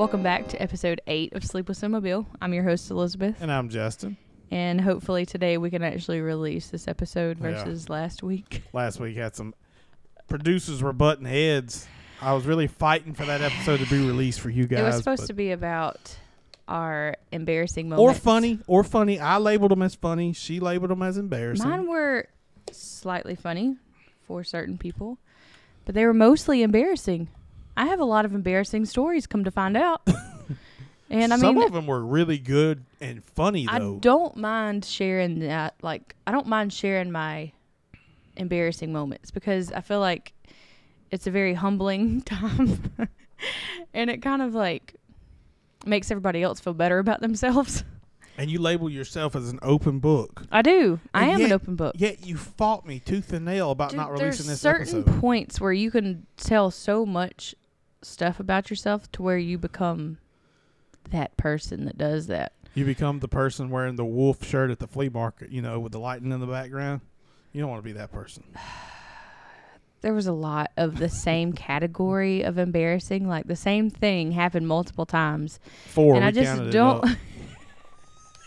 Welcome back to episode 8 of Sleepless in Mobile. I'm your host, Elizabeth. And I'm Justin. And hopefully today we can actually release this episode versus last week. Last week had some producers were butting heads. I was really fighting for that episode to be released for you guys. It was supposed to be about our embarrassing moments. Or funny. I labeled them as funny. She labeled them as embarrassing. Mine were slightly funny for certain people, but they were mostly embarrassing. I have a lot of embarrassing stories, come to find out. And I mean, some of them were really good and funny, though. I don't mind sharing that. Like, I don't mind sharing my embarrassing moments because I feel like it's a very humbling time. And it kind of, like, makes everybody else feel better about themselves. And you label yourself as an open book. I do. I am an open book. Yet you fought me tooth and nail about not releasing this episode. There's certain points where you can tell so much stuff about yourself to where you become that person that does that. You become the person wearing the wolf shirt at the flea market, you know, with the lighting in the background. You don't want to be that person. There was a lot of the same category of embarrassing. Like, the same thing happened multiple times. 4. And I just don't...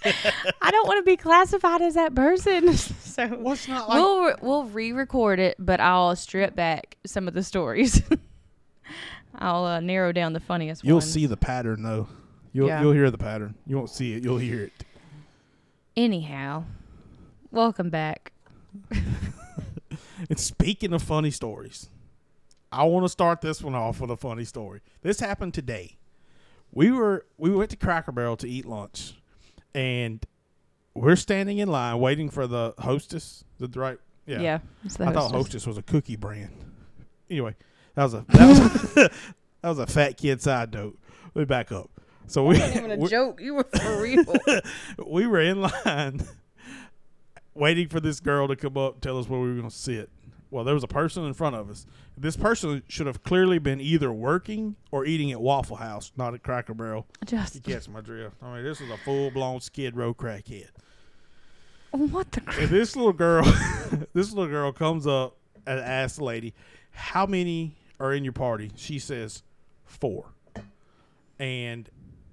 I don't want to be classified as that person. So it's not like we'll re-record it, but I'll strip back some of the stories. I'll narrow down the funniest ones. You'll see the pattern, though. You'll hear the pattern. You won't see it. You'll hear it. Anyhow, welcome back. And speaking of funny stories, I want to start this one off with a funny story. This happened today. We went to Cracker Barrel to eat lunch. And we're standing in line waiting for the hostess. Yeah, it's the hostess. I thought hostess was a cookie brand. Anyway, that was a fat kid side note. Let me back up. So that wasn't even a joke. You were for real. We were in line waiting for this girl to come up and tell us where we were going to sit. Well, there was a person in front of us. This person should have clearly been either working or eating at Waffle House, not at Cracker Barrel. Just. You catch my drift. I mean, this is a full-blown Skid Row crackhead. What the crap? And this little girl comes up and asks the lady, how many are in your party? She says, 4. And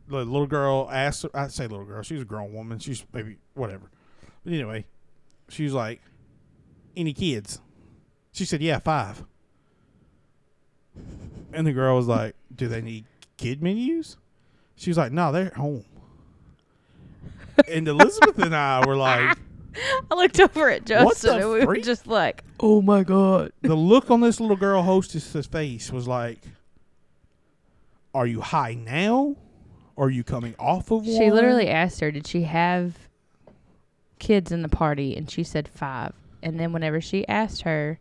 the little girl asks her, I say little girl, she's a grown woman. She's maybe whatever. But anyway, she's like, any kids? She said, yeah, 5. And the girl was like, do they need kid menus? She was like, no, they're at home. And Elizabeth and I were like. I looked over at Justin and we were just like, oh, my God. The look on this little girl hostess's face was like, are you high now? Are you coming off of one? She literally asked her, did she have kids in the party? And she said 5. And then whenever she asked her,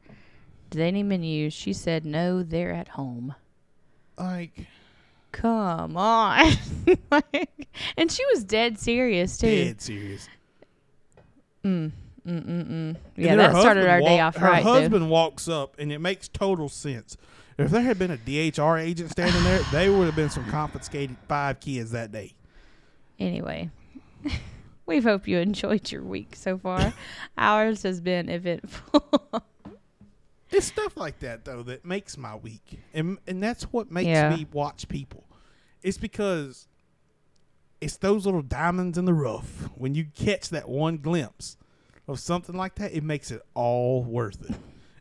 do they need menus? She said, no, they're at home. Like, come on. And she was dead serious, too. Dead serious. Yeah, that started our day off right, dude. Her husband walks up, and it makes total sense. If there had been a DHR agent standing there, they would have been some confiscated 5 kids that day. Anyway. We hope you enjoyed your week so far. Ours has been eventful. It's stuff like that, though, that makes my week. And that's what makes me watch people. It's because it's those little diamonds in the rough. When you catch that one glimpse of something like that, it makes it all worth it.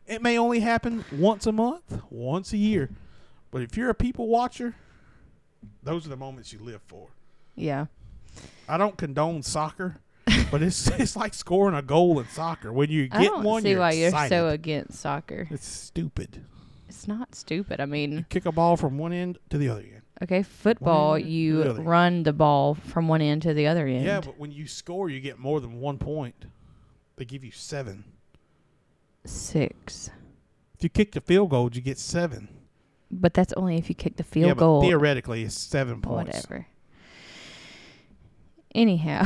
It may only happen once a month, once a year. But if you're a people watcher, those are the moments you live for. Yeah. I don't condone soccer, but it's like scoring a goal in soccer. When you get one, you're excited. I don't see why you're so against soccer. It's stupid. It's not stupid. I mean, you kick a ball from one end to the other end. Okay, football, you run the ball from one end to the other end. Yeah, but when you score, you get more than 1 point. They give you 7. 6. If you kick the field goal, you get 7. But that's only if you kick the field goal. But theoretically, it's 7 points. Whatever. Anyhow.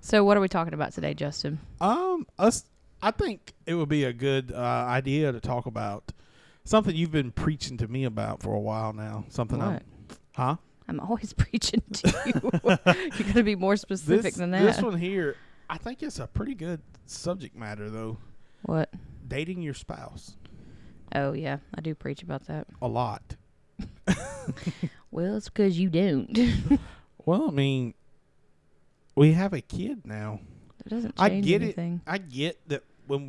So what are we talking about today, Justin? I think it would be a good idea to talk about something you've been preaching to me about for a while now. Something what? I'm always preaching to you. You got to be more specific than that. This one here, I think it's a pretty good subject matter, though. What? Dating your spouse. Oh, yeah. I do preach about that. A lot. Well, it's because you don't. Well, I mean, we have a kid now. It doesn't change anything. I get that when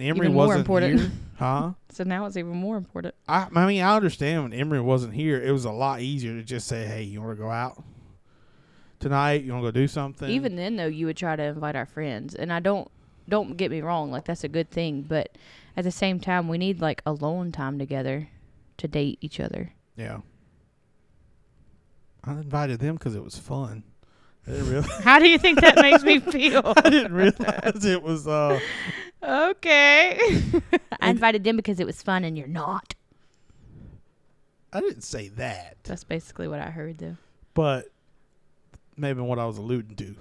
Emery wasn't here. Huh? So now it's even more important. I mean, I understand when Emery wasn't here, it was a lot easier to just say, hey, you want to go out tonight? You want to go do something? Even then, though, you would try to invite our friends. And I don't get me wrong. Like, that's a good thing. But at the same time, we need, like, alone time together to date each other. Yeah. I invited them because it was fun. How do you think that makes me feel? I didn't realize it was... Okay. I invited them because it was fun and you're not. I didn't say that. That's basically what I heard, though. But maybe what I was alluding to.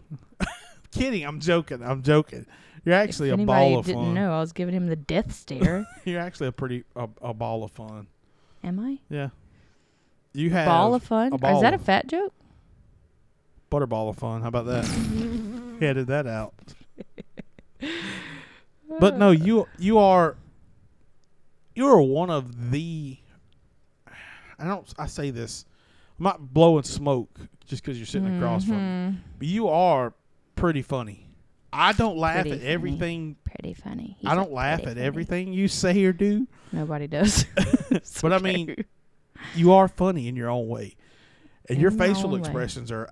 Kidding. I'm joking. You're actually a ball of fun. If anybody didn't know, I was giving him the death stare. You're actually a ball of fun. Am I? Yeah. You have ball of fun? Is that a fat joke? Butterball of fun. How about that? Yeah, did that out. But no, you are one of the. I say this. I'm not blowing smoke just because you're sitting across from me. But you are pretty funny. I don't laugh pretty at funny. Everything. Pretty funny. He's I don't laugh at funny. Everything you say or do. Nobody does. But I mean, you are funny in your own way, and your facial expressions are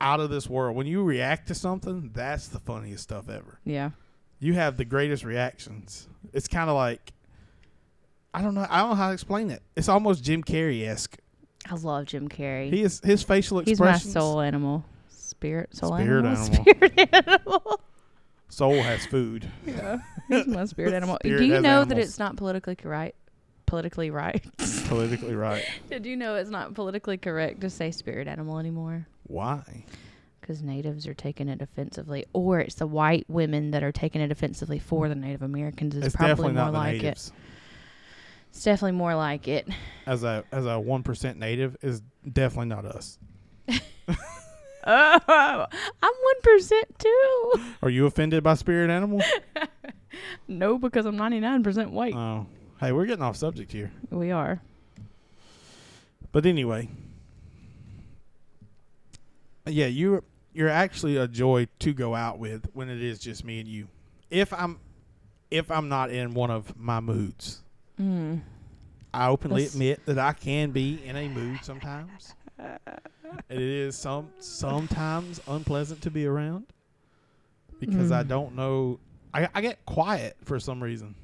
out of this world. When you react to something, that's the funniest stuff ever. Yeah. You have the greatest reactions. It's kind of like, I don't know how to explain it. It's almost Jim Carrey-esque. I love Jim Carrey. His facial expressions. He's my soul animal. Spirit animal. Soul has food. Yeah. He's my spirit animal. Do you know that it's not politically correct? Politically right. Did you know it's not politically correct to say spirit animal anymore? Why? Because natives are taking it offensively, or it's the white women that are taking it offensively for the Native Americans. It's probably more like it. It's definitely more like it. As a 1% Native is definitely not us. Oh, I'm 1% too. Are you offended by spirit animal? No, because I'm 99% white. Oh, hey, we're getting off subject here. We are. But anyway. Yeah, you're actually a joy to go out with when it is just me and you. If I'm not in one of my moods, I openly admit that I can be in a mood sometimes. And it is sometimes unpleasant to be around because I don't know. I get quiet for some reason,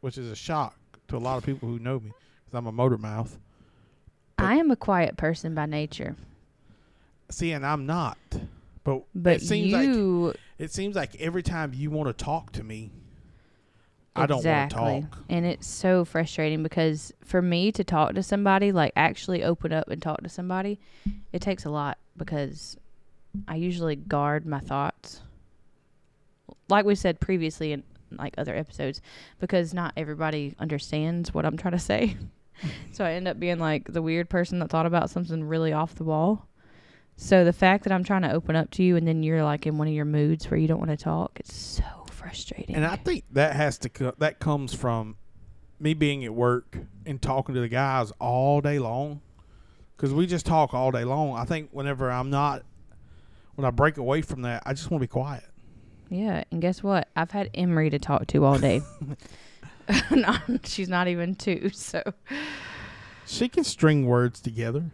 which is a shock to a lot of people who know me because I'm a motor mouth. But I am a quiet person by nature. See, and I'm not, but it seems like every time you want to talk to me, I don't want to talk. And it's so frustrating because for me to talk to somebody, like actually open up and talk to somebody, it takes a lot because I usually guard my thoughts. Like we said previously in like other episodes, because not everybody understands what I'm trying to say. So I end up being like the weird person that thought about something really off the wall. So the fact that I'm trying to open up to you and then you're like in one of your moods where you don't want to talk, it's so frustrating. And I think that comes from me being at work and talking to the guys all day long because we just talk all day long. I think whenever when I break away from that, I just want to be quiet. Yeah, and guess what? I've had Emery to talk to all day. No, she's not even two, so. She can string words together.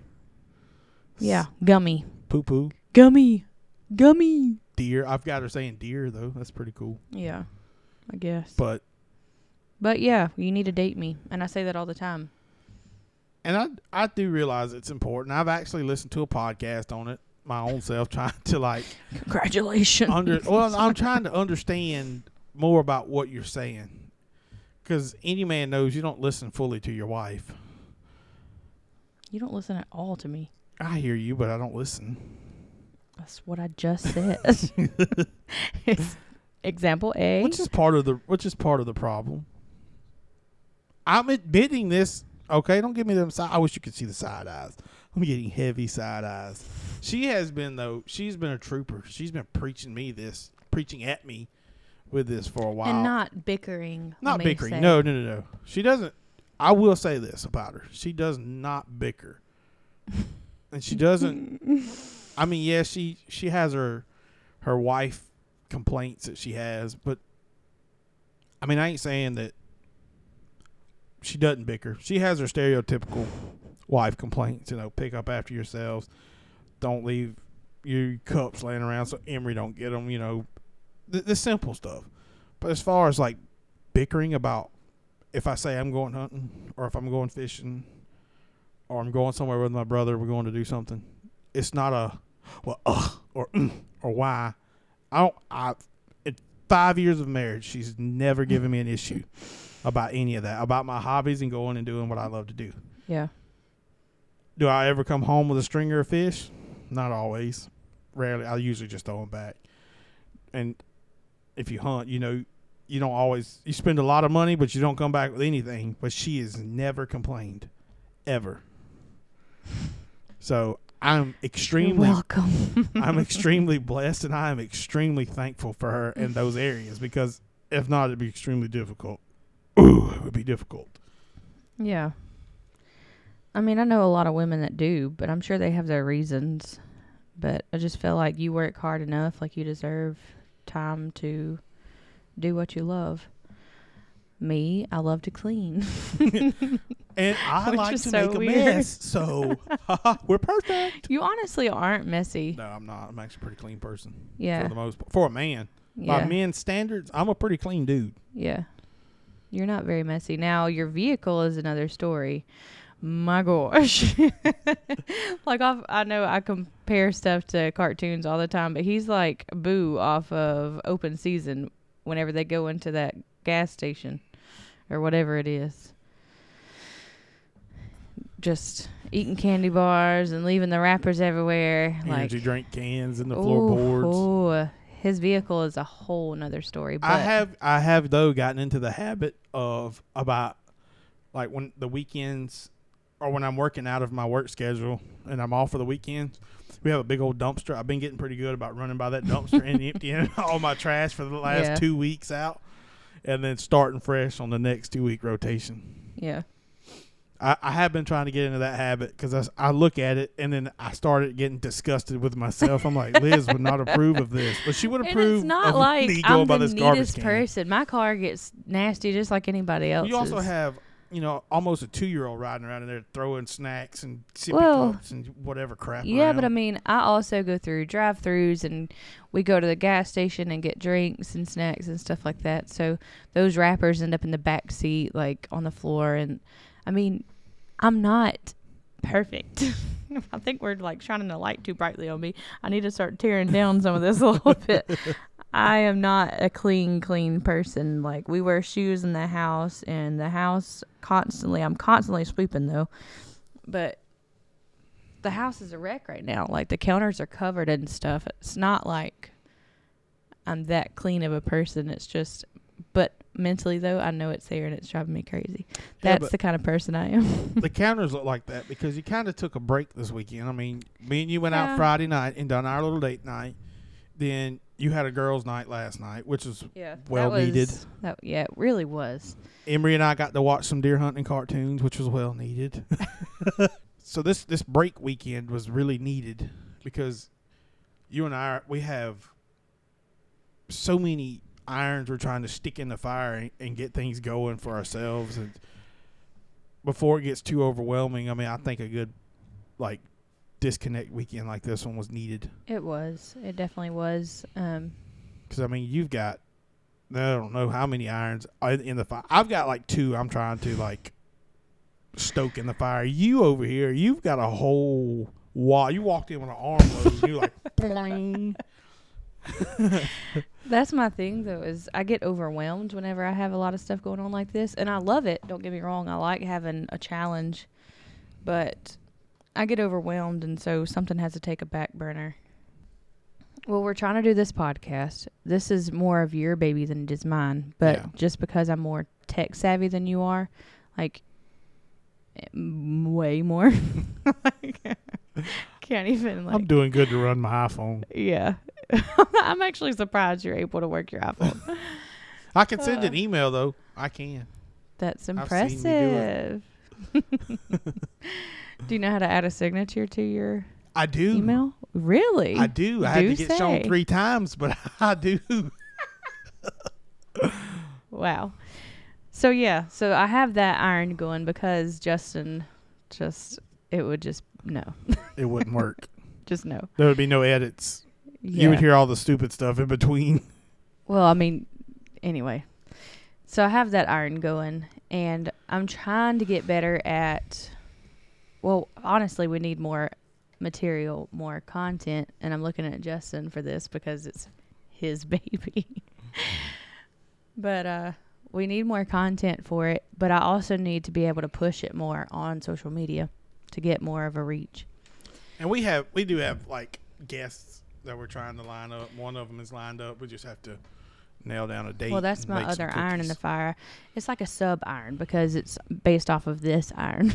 Yeah, gummy. Poo-poo. Gummy. Deer. I've got her saying deer, though. That's pretty cool. Yeah, I guess. But yeah, you need to date me. And I say that all the time. And I do realize it's important. I've actually listened to a podcast on it, my own self, trying to like... Congratulations. I'm trying to understand more about what you're saying. Because any man knows you don't listen fully to your wife. You don't listen at all to me. I hear you, but I don't listen. That's what I just said. Example A, which is part of the problem. I'm admitting this. Okay, don't give me them side. I wish you could see the side eyes. I'm getting heavy side eyes. She has been though. She's been a trooper. She's been preaching at me with this for a while, and not bickering. Not bickering. No. She doesn't. I will say this about her. She does not bicker. And she doesn't. I mean, yeah, she has her wife complaints that she has, but I mean, I ain't saying that she doesn't bicker. She has her stereotypical wife complaints, you know, pick up after yourselves, don't leave your cups laying around so Emery don't get them, you know, the simple stuff. But as far as like bickering about if I say I'm going hunting or if I'm going fishing or I'm going somewhere with my brother, we're going to do something, it's not a well or why. I in 5 years of marriage, she's never given me an issue about any of that, about my hobbies and going and doing what I love to do. Yeah. Do I ever come home with a stringer of fish? Not always. Rarely. I usually just throw them back. And if you hunt, you know, you don't always, you spend a lot of money, but you don't come back with anything. But she has never complained, ever. So I'm extremely You're welcome. I'm extremely blessed, and I am extremely thankful for her in those areas, because if not, it'd be extremely difficult. Ooh, it would be difficult. Yeah. I mean, I know a lot of women that do, but I'm sure they have their reasons. But I just feel like you work hard enough, like you deserve time to do what you love. Me, I love to clean. And I like to make a mess, so we're perfect. You honestly aren't messy. No, I'm not. I'm actually a pretty clean person. Yeah. For the most part. For a man. Yeah. By men's standards, I'm a pretty clean dude. Yeah. You're not very messy. Now, your vehicle is another story. My gosh. Like, I know I compare stuff to cartoons all the time, but he's like Boo off of Open Season whenever they go into that gas station or whatever it is. Just eating candy bars and leaving the wrappers everywhere. Energy like, drink cans in the floorboards. Oh, his vehicle is a whole nother story. But I have though gotten into the habit of about like when the weekends or when I'm working out of my work schedule and I'm off for the weekends, we have a big old dumpster. I've been getting pretty good about running by that dumpster and emptying all my trash for the last 2 weeks out and then starting fresh on the next 2 week rotation. Yeah. I have been trying to get into that habit because I look at it and then I started getting disgusted with myself. I'm like, Liz would not approve of this, but she would approve. And it's not of like me going I'm by the this neatest person. My car gets nasty just like anybody else's. You also have, you know, almost a 2-year-old riding around in there throwing snacks and sippy cups and whatever crap. Yeah, around. But I mean, I also go through drive-thrus and we go to the gas station and get drinks and snacks and stuff like that. So those wrappers end up in the back seat, like on the floor. And I mean, I'm not perfect. I think we're like shining the light too brightly on me. I need to start tearing down some of this a little bit. I am not a clean person. Like, we wear shoes in the house, and the house constantly, I'm constantly sweeping, though. But the house is a wreck right now. Like, the counters are covered and stuff. It's not like I'm that clean of a person. It's just, but mentally, though, I know it's there, and it's driving me crazy. That's the kind of person I am. The counters look like that because you kind of took a break this weekend. I mean, me and you went out Friday night and done our little date night. Then you had a girls' night last night, which was well needed. It really was. Emery and I got to watch some deer hunting cartoons, which was well needed. So this break weekend was really needed because you and I, we have so many irons we're trying to stick in the fire and get things going for ourselves. And before it gets too overwhelming, I mean, I think a good, like, disconnect weekend like this one was needed. It definitely was, because I mean, you've got, I don't know how many irons in the fire. I've got like two I'm trying to like stoke in the fire. You over here, you've got a whole wall. You walked in with an armload and you're like boing. That's my thing though, is I get overwhelmed whenever I have a lot of stuff going on like this, and I love it, don't get me wrong. I like having a challenge, but I get overwhelmed, and so something has to take a back burner. Well, we're trying to do this podcast. This is more of your baby than it is mine, but just because I'm more tech savvy than you are, like, way more. Like, can't even, like... I'm doing good to run my iPhone. Yeah. I'm actually surprised you're able to work your iPhone. I can send an email, though. I can. That's impressive. Do you know how to add a signature to your email? Really? I do. I do had to get shown 3 times, but I do. Wow. So, yeah. So, I have that iron going because Justin just, it would just, no. It wouldn't work. Just no. There would be no edits. Yeah. You would hear all the stupid stuff in between. Well, I mean, anyway. So, I have that iron going, and I'm trying to get better at, well, honestly, we need more material, more content, and I'm looking at Justin for this because it's his baby. But we need more content for it, but I also need to be able to push it more on social media to get more of a reach. And we do have like guests that we're trying to line up. One of them is lined up. We just have to nail down a date. Well, that's my other iron in the fire. It's like a sub iron because it's based off of this iron.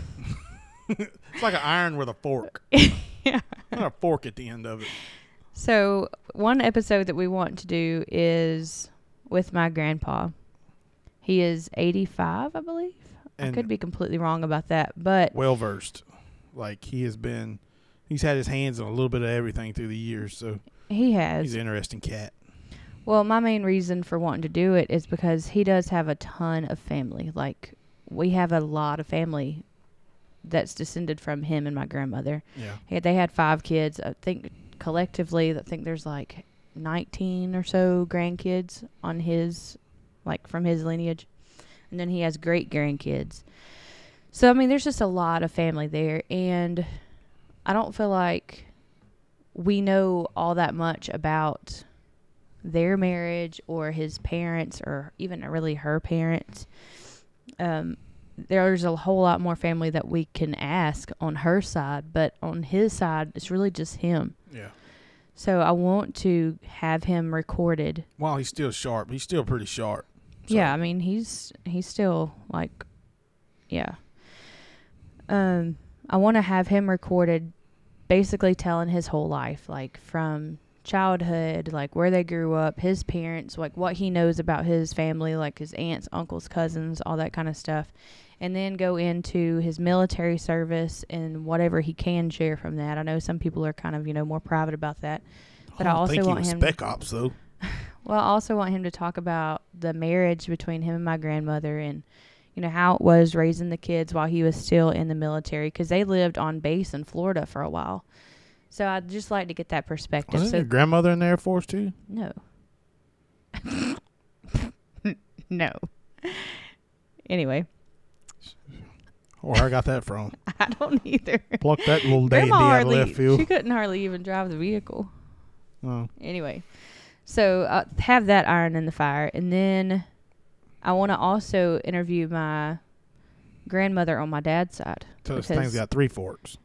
It's like an iron with a fork. Yeah. Not a fork at the end of it. So one episode that we want to do is with my grandpa. He is 85, I believe. And I could be completely wrong about that, but well versed. Like he's had his hands on a little bit of everything through the years, so he has. He's an interesting cat. Well, my main reason for wanting to do it is because he does have a ton of family. Like we have a lot of family that's descended from him and my grandmother. Yeah, they had 5 kids. I think collectively, I think there's like 19 or so grandkids on his, like from his lineage, and then he has great grandkids. So I mean, there's just a lot of family there, and I don't feel like we know all that much about their marriage or his parents or even really her parents. There's a whole lot more family that we can ask on her side, but on his side, it's really just him. Yeah. So I want to have him recorded. Well, he's still sharp. He's still pretty sharp. So. Yeah, I mean, he's still like, yeah. I want to have him recorded basically telling his whole life, like from childhood, like where they grew up, his parents, like what he knows about his family, like his aunts, uncles, cousins, all that kind of stuff. And then go into his military service and whatever he can share from that. I know some people are kind of, you know, more private about that. But I also want him spec ops though. Well, I also want him to talk about the marriage between him and my grandmother and, you know, how it was raising the kids while he was still in the military because they lived on base in Florida for a while. So I'd just like to get that perspective. Wasn't your grandmother in the Air Force too? No. No. Anyway. Where I got that from? I don't either. Plucked that little dandy out of left field. She couldn't hardly even drive the vehicle. Oh. Anyway, so I have that iron in the fire, and then I want to also interview my grandmother on my dad's side. So this thing's got 3 forks.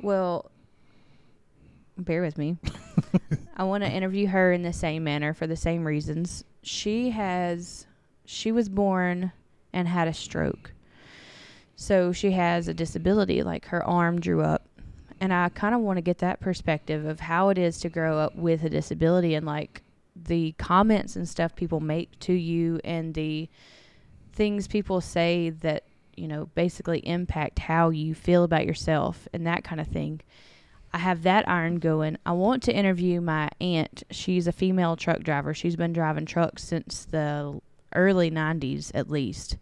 Well, bear with me. I want to interview her in the same manner for the same reasons. She was born and had a stroke. So she has a disability, like her arm drew up. And I kind of want to get that perspective of how it is to grow up with a disability and like the comments and stuff people make to you and the things people say that, you know, basically impact how you feel about yourself and that kind of thing. I have that iron going. I want to interview my aunt. She's a female truck driver. She's been driving trucks since the early 90s at least.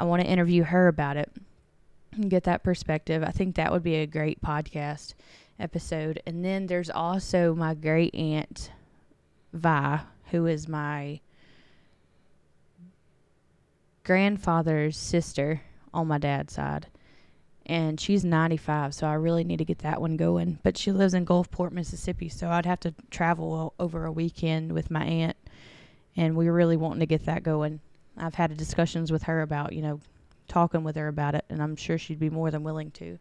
I want to interview her about it and get that perspective. I think that would be a great podcast episode. And then there's also my great aunt, Vi, who is my grandfather's sister on my dad's side. And she's 95, so I really need to get that one going. But she lives in Gulfport, Mississippi, so I'd have to travel over a weekend with my aunt. And we were really wanting to get that going. I've had discussions with her about, you know, talking with her about it. And I'm sure she'd be more than willing to.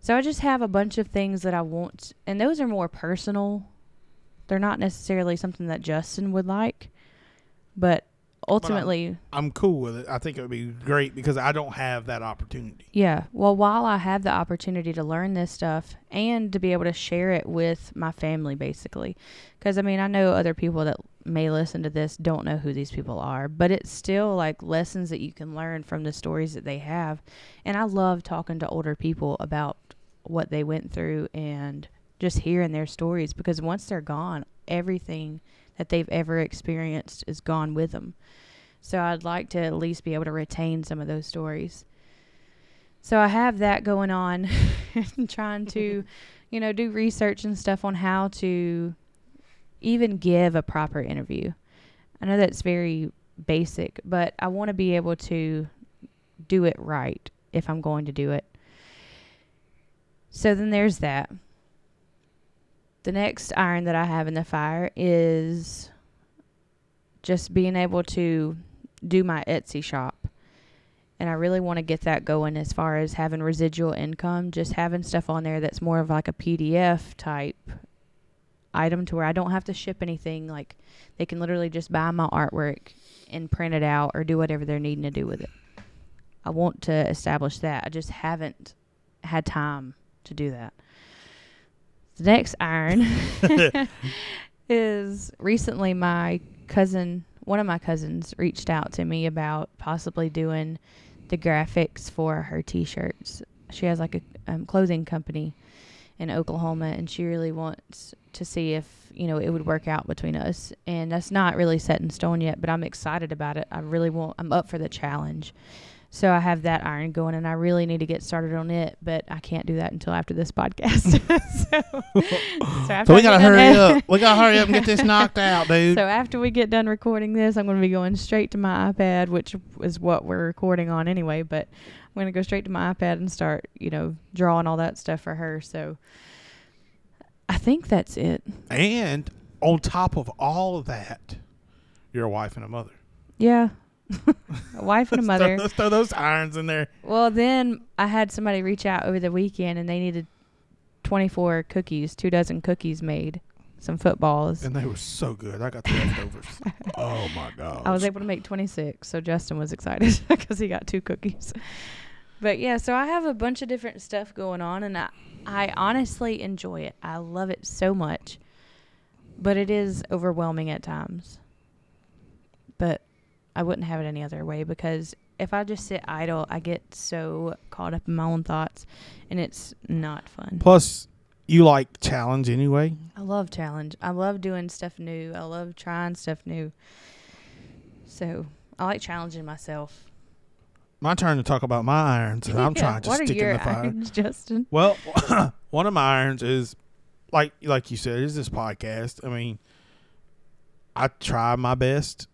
So I just have a bunch of things that I want. And those are more personal. They're not necessarily something that Justin would like. But ultimately. I'm cool with it. I think it would be great because I don't have that opportunity. Yeah. Well, while I have the opportunity to learn this stuff and to be able to share it with my family, basically, because, I mean, I know other people that may listen to this don't know who these people are, but it's still like lessons that you can learn from the stories that they have. And I love talking to older people about what they went through and just hearing their stories, because once they're gone, everything that they've ever experienced is gone with them. So I'd like to at least be able to retain some of those stories. So I have that going on, trying to, you know, do research and stuff on how to even give a proper interview. I know that's very basic, but I want to be able to do it right if I'm going to do it. So then there's that. The next iron that I have in the fire is just being able to do my Etsy shop. And I really want to get that going as far as having residual income, just having stuff on there that's more of like a PDF type item to where I don't have to ship anything. Like they can literally just buy my artwork and print it out or do whatever they're needing to do with it. I want to establish that. I just haven't had time to do that. The next iron is recently one of my cousins reached out to me about possibly doing the graphics for her t-shirts. She has like a clothing company in Oklahoma, and she really wants to see if, you know, it would work out between us. And that's not really set in stone yet, but I'm excited about it. I'm up for the challenge. So I have that iron going, and I really need to get started on it, but I can't do that until after this podcast. So we gotta hurry up. We gotta hurry up and get this knocked out, dude. So after we get done recording this, I'm gonna be going straight to my iPad, which is what we're recording on anyway. But I'm gonna go straight to my iPad and start, you know, drawing all that stuff for her. So I think that's it. And on top of all of that, you're a wife and a mother. Yeah. A wife and a mother. Let's throw those irons in there. Well, then I had somebody reach out over the weekend, and they needed 24 cookies, 24 cookies made, some footballs. And they were so good. I got the leftovers. Oh, my God. I was able to make 26, so Justin was excited because he got 2 cookies. But, yeah, so I have a bunch of different stuff going on, and I honestly enjoy it. I love it so much, but it is overwhelming at times. But I wouldn't have it any other way, because if I just sit idle, I get so caught up in my own thoughts, and it's not fun. Plus, you like challenge anyway. I love challenge. I love doing stuff new. I love trying stuff new. So I like challenging myself. My turn to talk about my irons, and I'm trying to stick in the fire. What are your irons, Justin? Well, one of my irons is, like you said, is this podcast. I mean, I try my best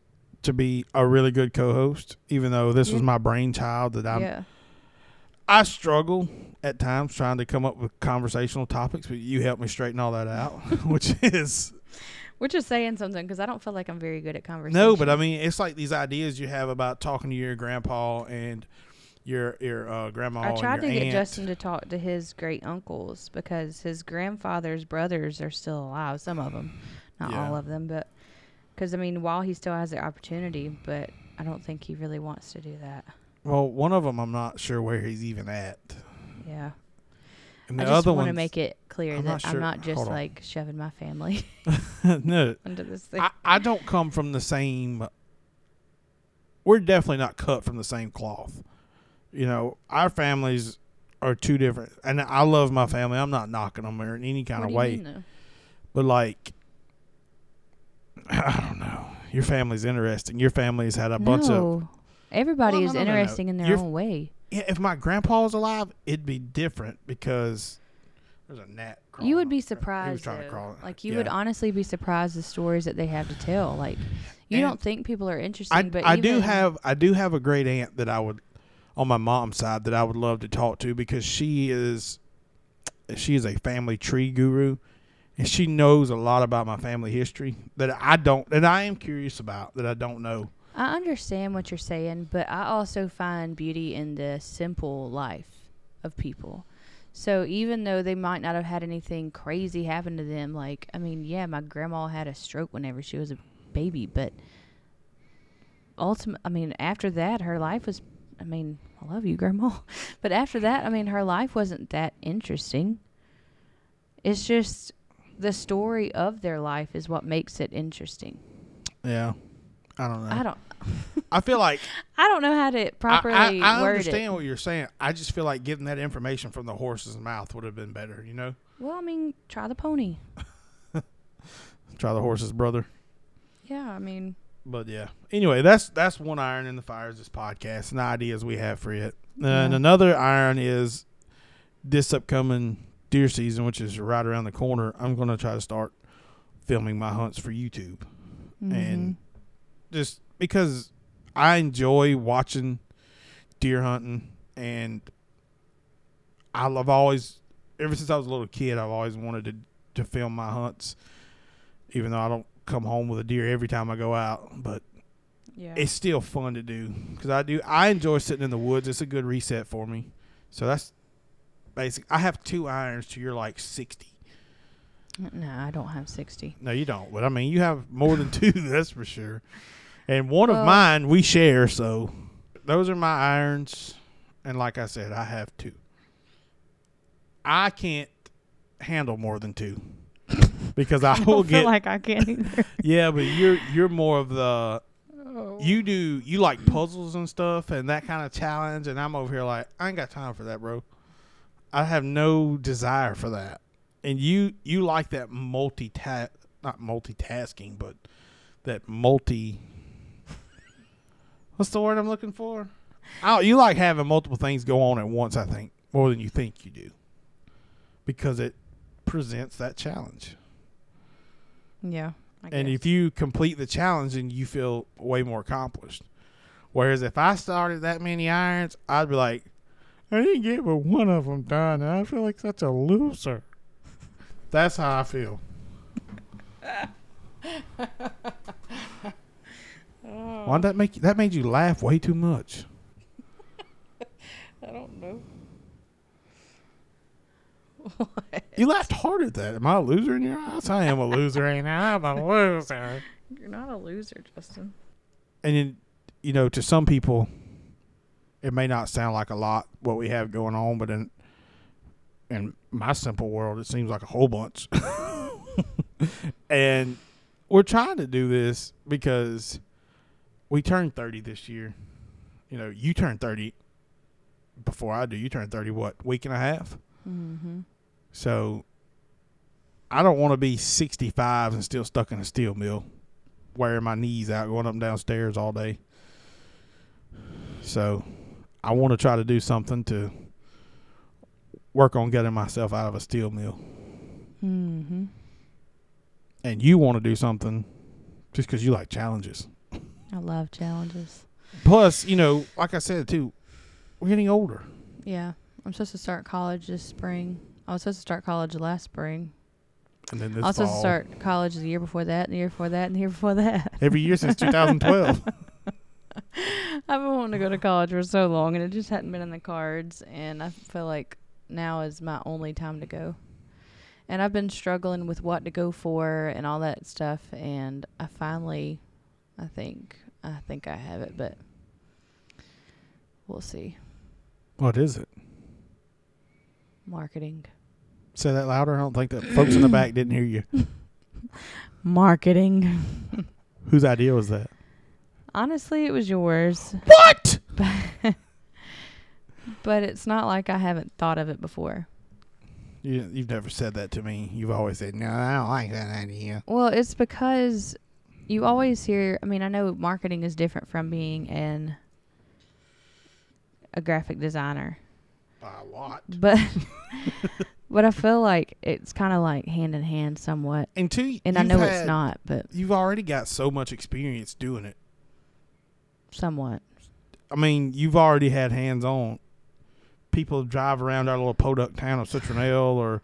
to be a really good co-host, even though this was my brainchild that I struggle at times trying to come up with conversational topics, but you helped me straighten all that out, which is saying something, because I don't feel like I'm very good at conversation. No, but I mean, it's like these ideas you have about talking to your grandpa and your grandma. I tried to get Justin to talk to his great uncles, because his grandfather's brothers are still alive, some of them, not all of them, but because, I mean, while he still has the opportunity, but I don't think he really wants to do that. Well, one of them, I'm not sure where he's even at. Yeah. And I just want to make it clear that I'm not just, like, shoving my family no, under this thing. I don't come from the same – we're definitely not cut from the same cloth. You know, our families are two different – and I love my family. I'm not knocking them in any kind of way. What do you mean, though? But, like – I don't know. Your family's interesting. Your family's had a bunch of... Everybody is interesting in their own way. Yeah, if my grandpa was alive, it'd be different, because there's a gnat crawling. You would be surprised. Like, you would honestly be surprised the stories that they have to tell. Like, you don't think people are interesting, but I do have a great aunt that I would, on my mom's side, that I would love to talk to, because she is a family tree guru. And she knows a lot about my family history that I am curious about, that I don't know. I understand what you're saying, but I also find beauty in the simple life of people. So even though they might not have had anything crazy happen to them, like, I mean, yeah, my grandma had a stroke whenever she was a baby, but after that, her life was, I love you, Grandma. But after that, her life wasn't that interesting. It's just the story of their life is what makes it interesting. Yeah. I don't know. I feel like. I don't know how to properly word it. I understand what you're saying. I just feel like getting that information from the horse's mouth would have been better, you know? Well, try the pony. Try the horse's brother. Yeah, But, yeah. Anyway, that's one iron in the fire is this podcast and the ideas we have for it. Yeah. And another iron is this upcoming deer season, which is right around the corner. I'm going to try to start filming my hunts for YouTube. Mm-hmm. And just because I enjoy watching deer hunting, and I've always, ever since I was a little kid, I've always wanted to film my hunts, even though I don't come home with a deer every time I go out, but yeah, it's still fun to do because I enjoy sitting in the woods. It's a good reset for me. So that's basic. I have two irons to your like 60. No, I don't have 60. No, you don't. But you have more than two, that's for sure. And of mine we share, so those are my irons. And like I said, I have two. I can't handle more than two. Because I feel like I can't either. Yeah, but you're more of the you like puzzles and stuff and that kind of challenge, and I'm over here like I ain't got time for that, bro. I have no desire for that. And you like that what's the word I'm looking for? Oh, you like having multiple things go on at once, I think, more than you think you do. Because it presents that challenge. Yeah, I guess. If you complete the challenge, then you feel way more accomplished. Whereas if I started that many irons, I'd be like, I didn't get but one of them done. I feel like such a loser. That's how I feel. Why'd that make you? That made you laugh way too much. I don't know. What? You laughed hard at that. Am I a loser in your eyes? I am a loser, and I'm a loser. You're not a loser, Justin. And then, to some people, it may not sound like a lot what we have going on, but in my simple world, it seems like a whole bunch. And we're trying to do this because we turned 30 this year. You turned 30 before I do. You turned 30, what, week and a half? Mm-hmm. So I don't want to be 65 and still stuck in a steel mill, wearing my knees out, going up and down stairs all day. So I want to try to do something to work on getting myself out of a steel mill. Mm-hmm. And you want to do something just because you like challenges. I love challenges. Plus, like I said, too, we're getting older. Yeah. I'm supposed to start college this spring. I was supposed to start college last spring. And then this fall. I was supposed to start college the year before that, and the year before that, and the year before that. Every year since 2012. I've been wanting to go to college for so long, and it just hadn't been in the cards. And I feel like now is my only time to go. And I've been struggling with what to go for and all that stuff. And I finally, I think I have it, but we'll see. What is it? Marketing. Say that louder. I don't think that folks in the back didn't hear you. Marketing. Whose idea was that? Honestly, it was yours. What? But it's not like I haven't thought of it before. You've never said that to me. You've always said, no, I don't like that idea. Well, it's because you always hear, I know marketing is different from being a graphic designer. A lot, but I feel like it's kind of like hand in hand somewhat. And I know it's not, but you've already got so much experience doing it. Somewhat. You've already had hands on. People drive around our little podunk town of Citronelle or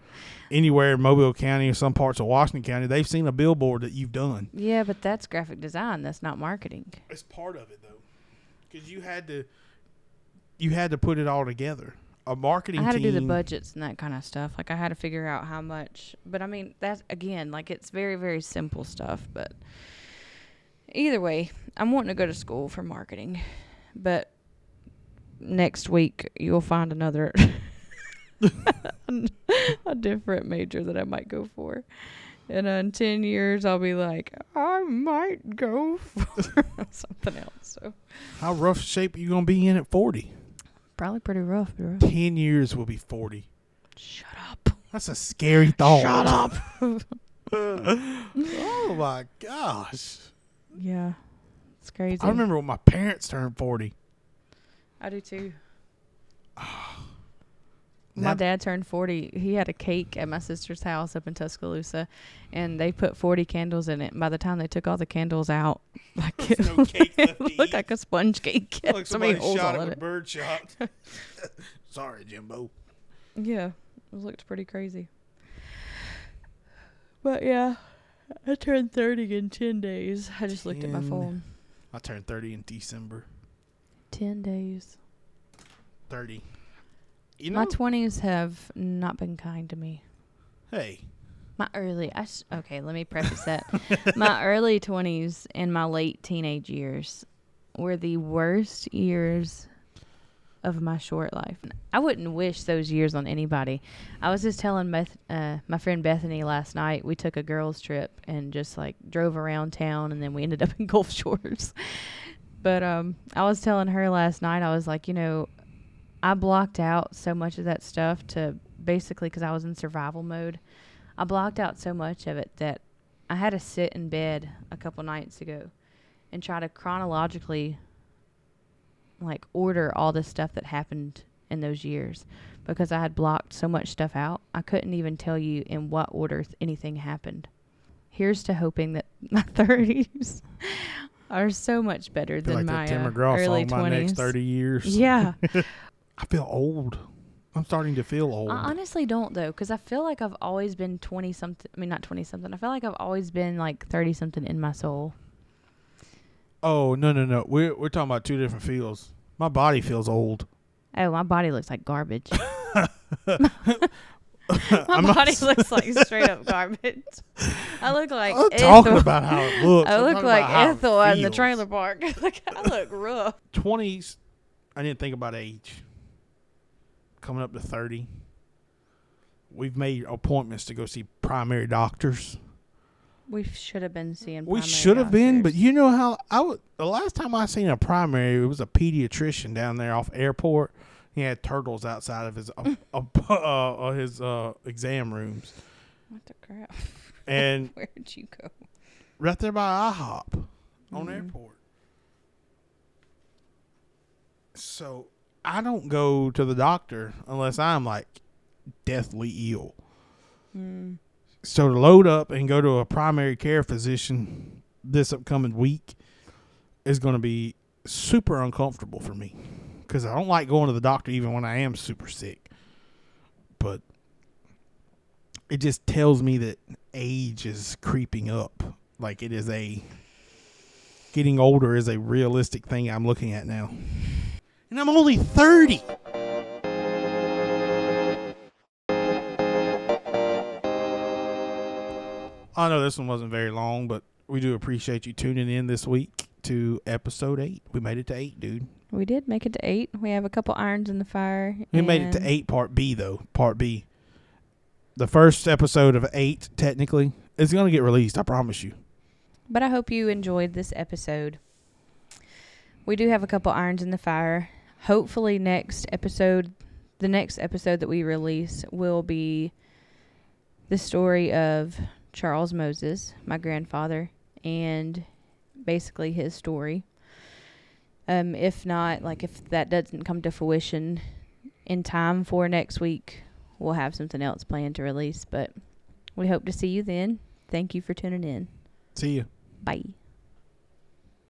anywhere in Mobile County or some parts of Washington County. They've seen a billboard that you've done. Yeah, but that's graphic design. That's not marketing. It's part of it though, because you had to put it all together. A marketing team. I had to do the budgets and that kind of stuff. Like I had to figure out how much. But that's again, like it's very, very simple stuff. But Either way, I'm wanting to go to school for marketing, but next week you'll find another a different major that I might go for. And in 10 years, I'll be like, I might go for something else. So, how rough shape are you going to be in at 40? Probably pretty rough, bro. 10 years will be 40. Shut up. That's a scary thought. Shut up. Oh, my gosh. Yeah. It's crazy. I remember when my parents turned 40. I do, too. My dad turned 40. He had a cake at my sister's house up in Tuscaloosa, and they put 40 candles in it. And by the time they took all the candles out, like it looked like a sponge cake. Look, somebody shot it with bird shot. Sorry, Jimbo. Yeah, it looked pretty crazy. But yeah, I turned 30 in 10 days. I just looked at my phone. I turned 30 in December. 10 days. 30. You know, my 20s have not been kind to me. Hey. Okay, let me preface that. My early 20s and my late teenage years were the worst years of my short life. I wouldn't wish those years on anybody. I was just telling my friend Bethany last night, we took a girls trip and just like drove around town, and then we ended up in Gulf Shores. But I was telling her last night, I was like, you know, I blocked out so much of that stuff to basically, because I was in survival mode, I blocked out so much of it that I had to sit in bed a couple nights ago and try to chronologically like order all the stuff that happened in those years, because I had blocked so much stuff out. I couldn't even tell you in what order anything happened. Here's to hoping that my 30s are so much better than like my early 20s. My next 30 years. Yeah. I feel old. I'm starting to feel old. I honestly don't, though, because I feel like I've always been 20-something. I mean, not 20-something. I feel like I've always been, like, 30-something in my soul. Oh, no. We're talking about two different feels. My body feels old. Oh, my body looks like garbage. My body looks like straight-up garbage. I look like I'm talking about how it looks. I look like Ethel in the trailer park. Like, I look rough. 20s, I didn't think about age. Coming up to 30, we've made appointments to go see primary doctors. We should have been seeing primary doctors. We should have been, but you know how the last time I seen a primary, it was a pediatrician down there off airport. He had turtles outside of his exam rooms. What the crap? And where'd you go? Right there by IHOP on airport. So I don't go to the doctor unless I'm like deathly ill. Mm. So to load up and go to a primary care physician this upcoming week is going to be super uncomfortable for me, because I don't like going to the doctor even when I am super sick. But it just tells me that age is creeping up. Like it is getting older is a realistic thing I'm looking at now. And I'm only 30. I know this one wasn't very long, but we do appreciate you tuning in this week to episode 8. We made it to 8, dude. We did make it to 8. We have a couple irons in the fire. We made it to 8 part B, though. Part B. The first episode of 8, technically, is going to get released, I promise you. But I hope you enjoyed this episode. We do have a couple irons in the fire. Hopefully the next episode that we release will be the story of Charles Moses, my grandfather, and basically his story. If not, like if that doesn't come to fruition in time for next week, we'll have something else planned to release. But we hope to see you then. Thank you for tuning in. See you. Bye.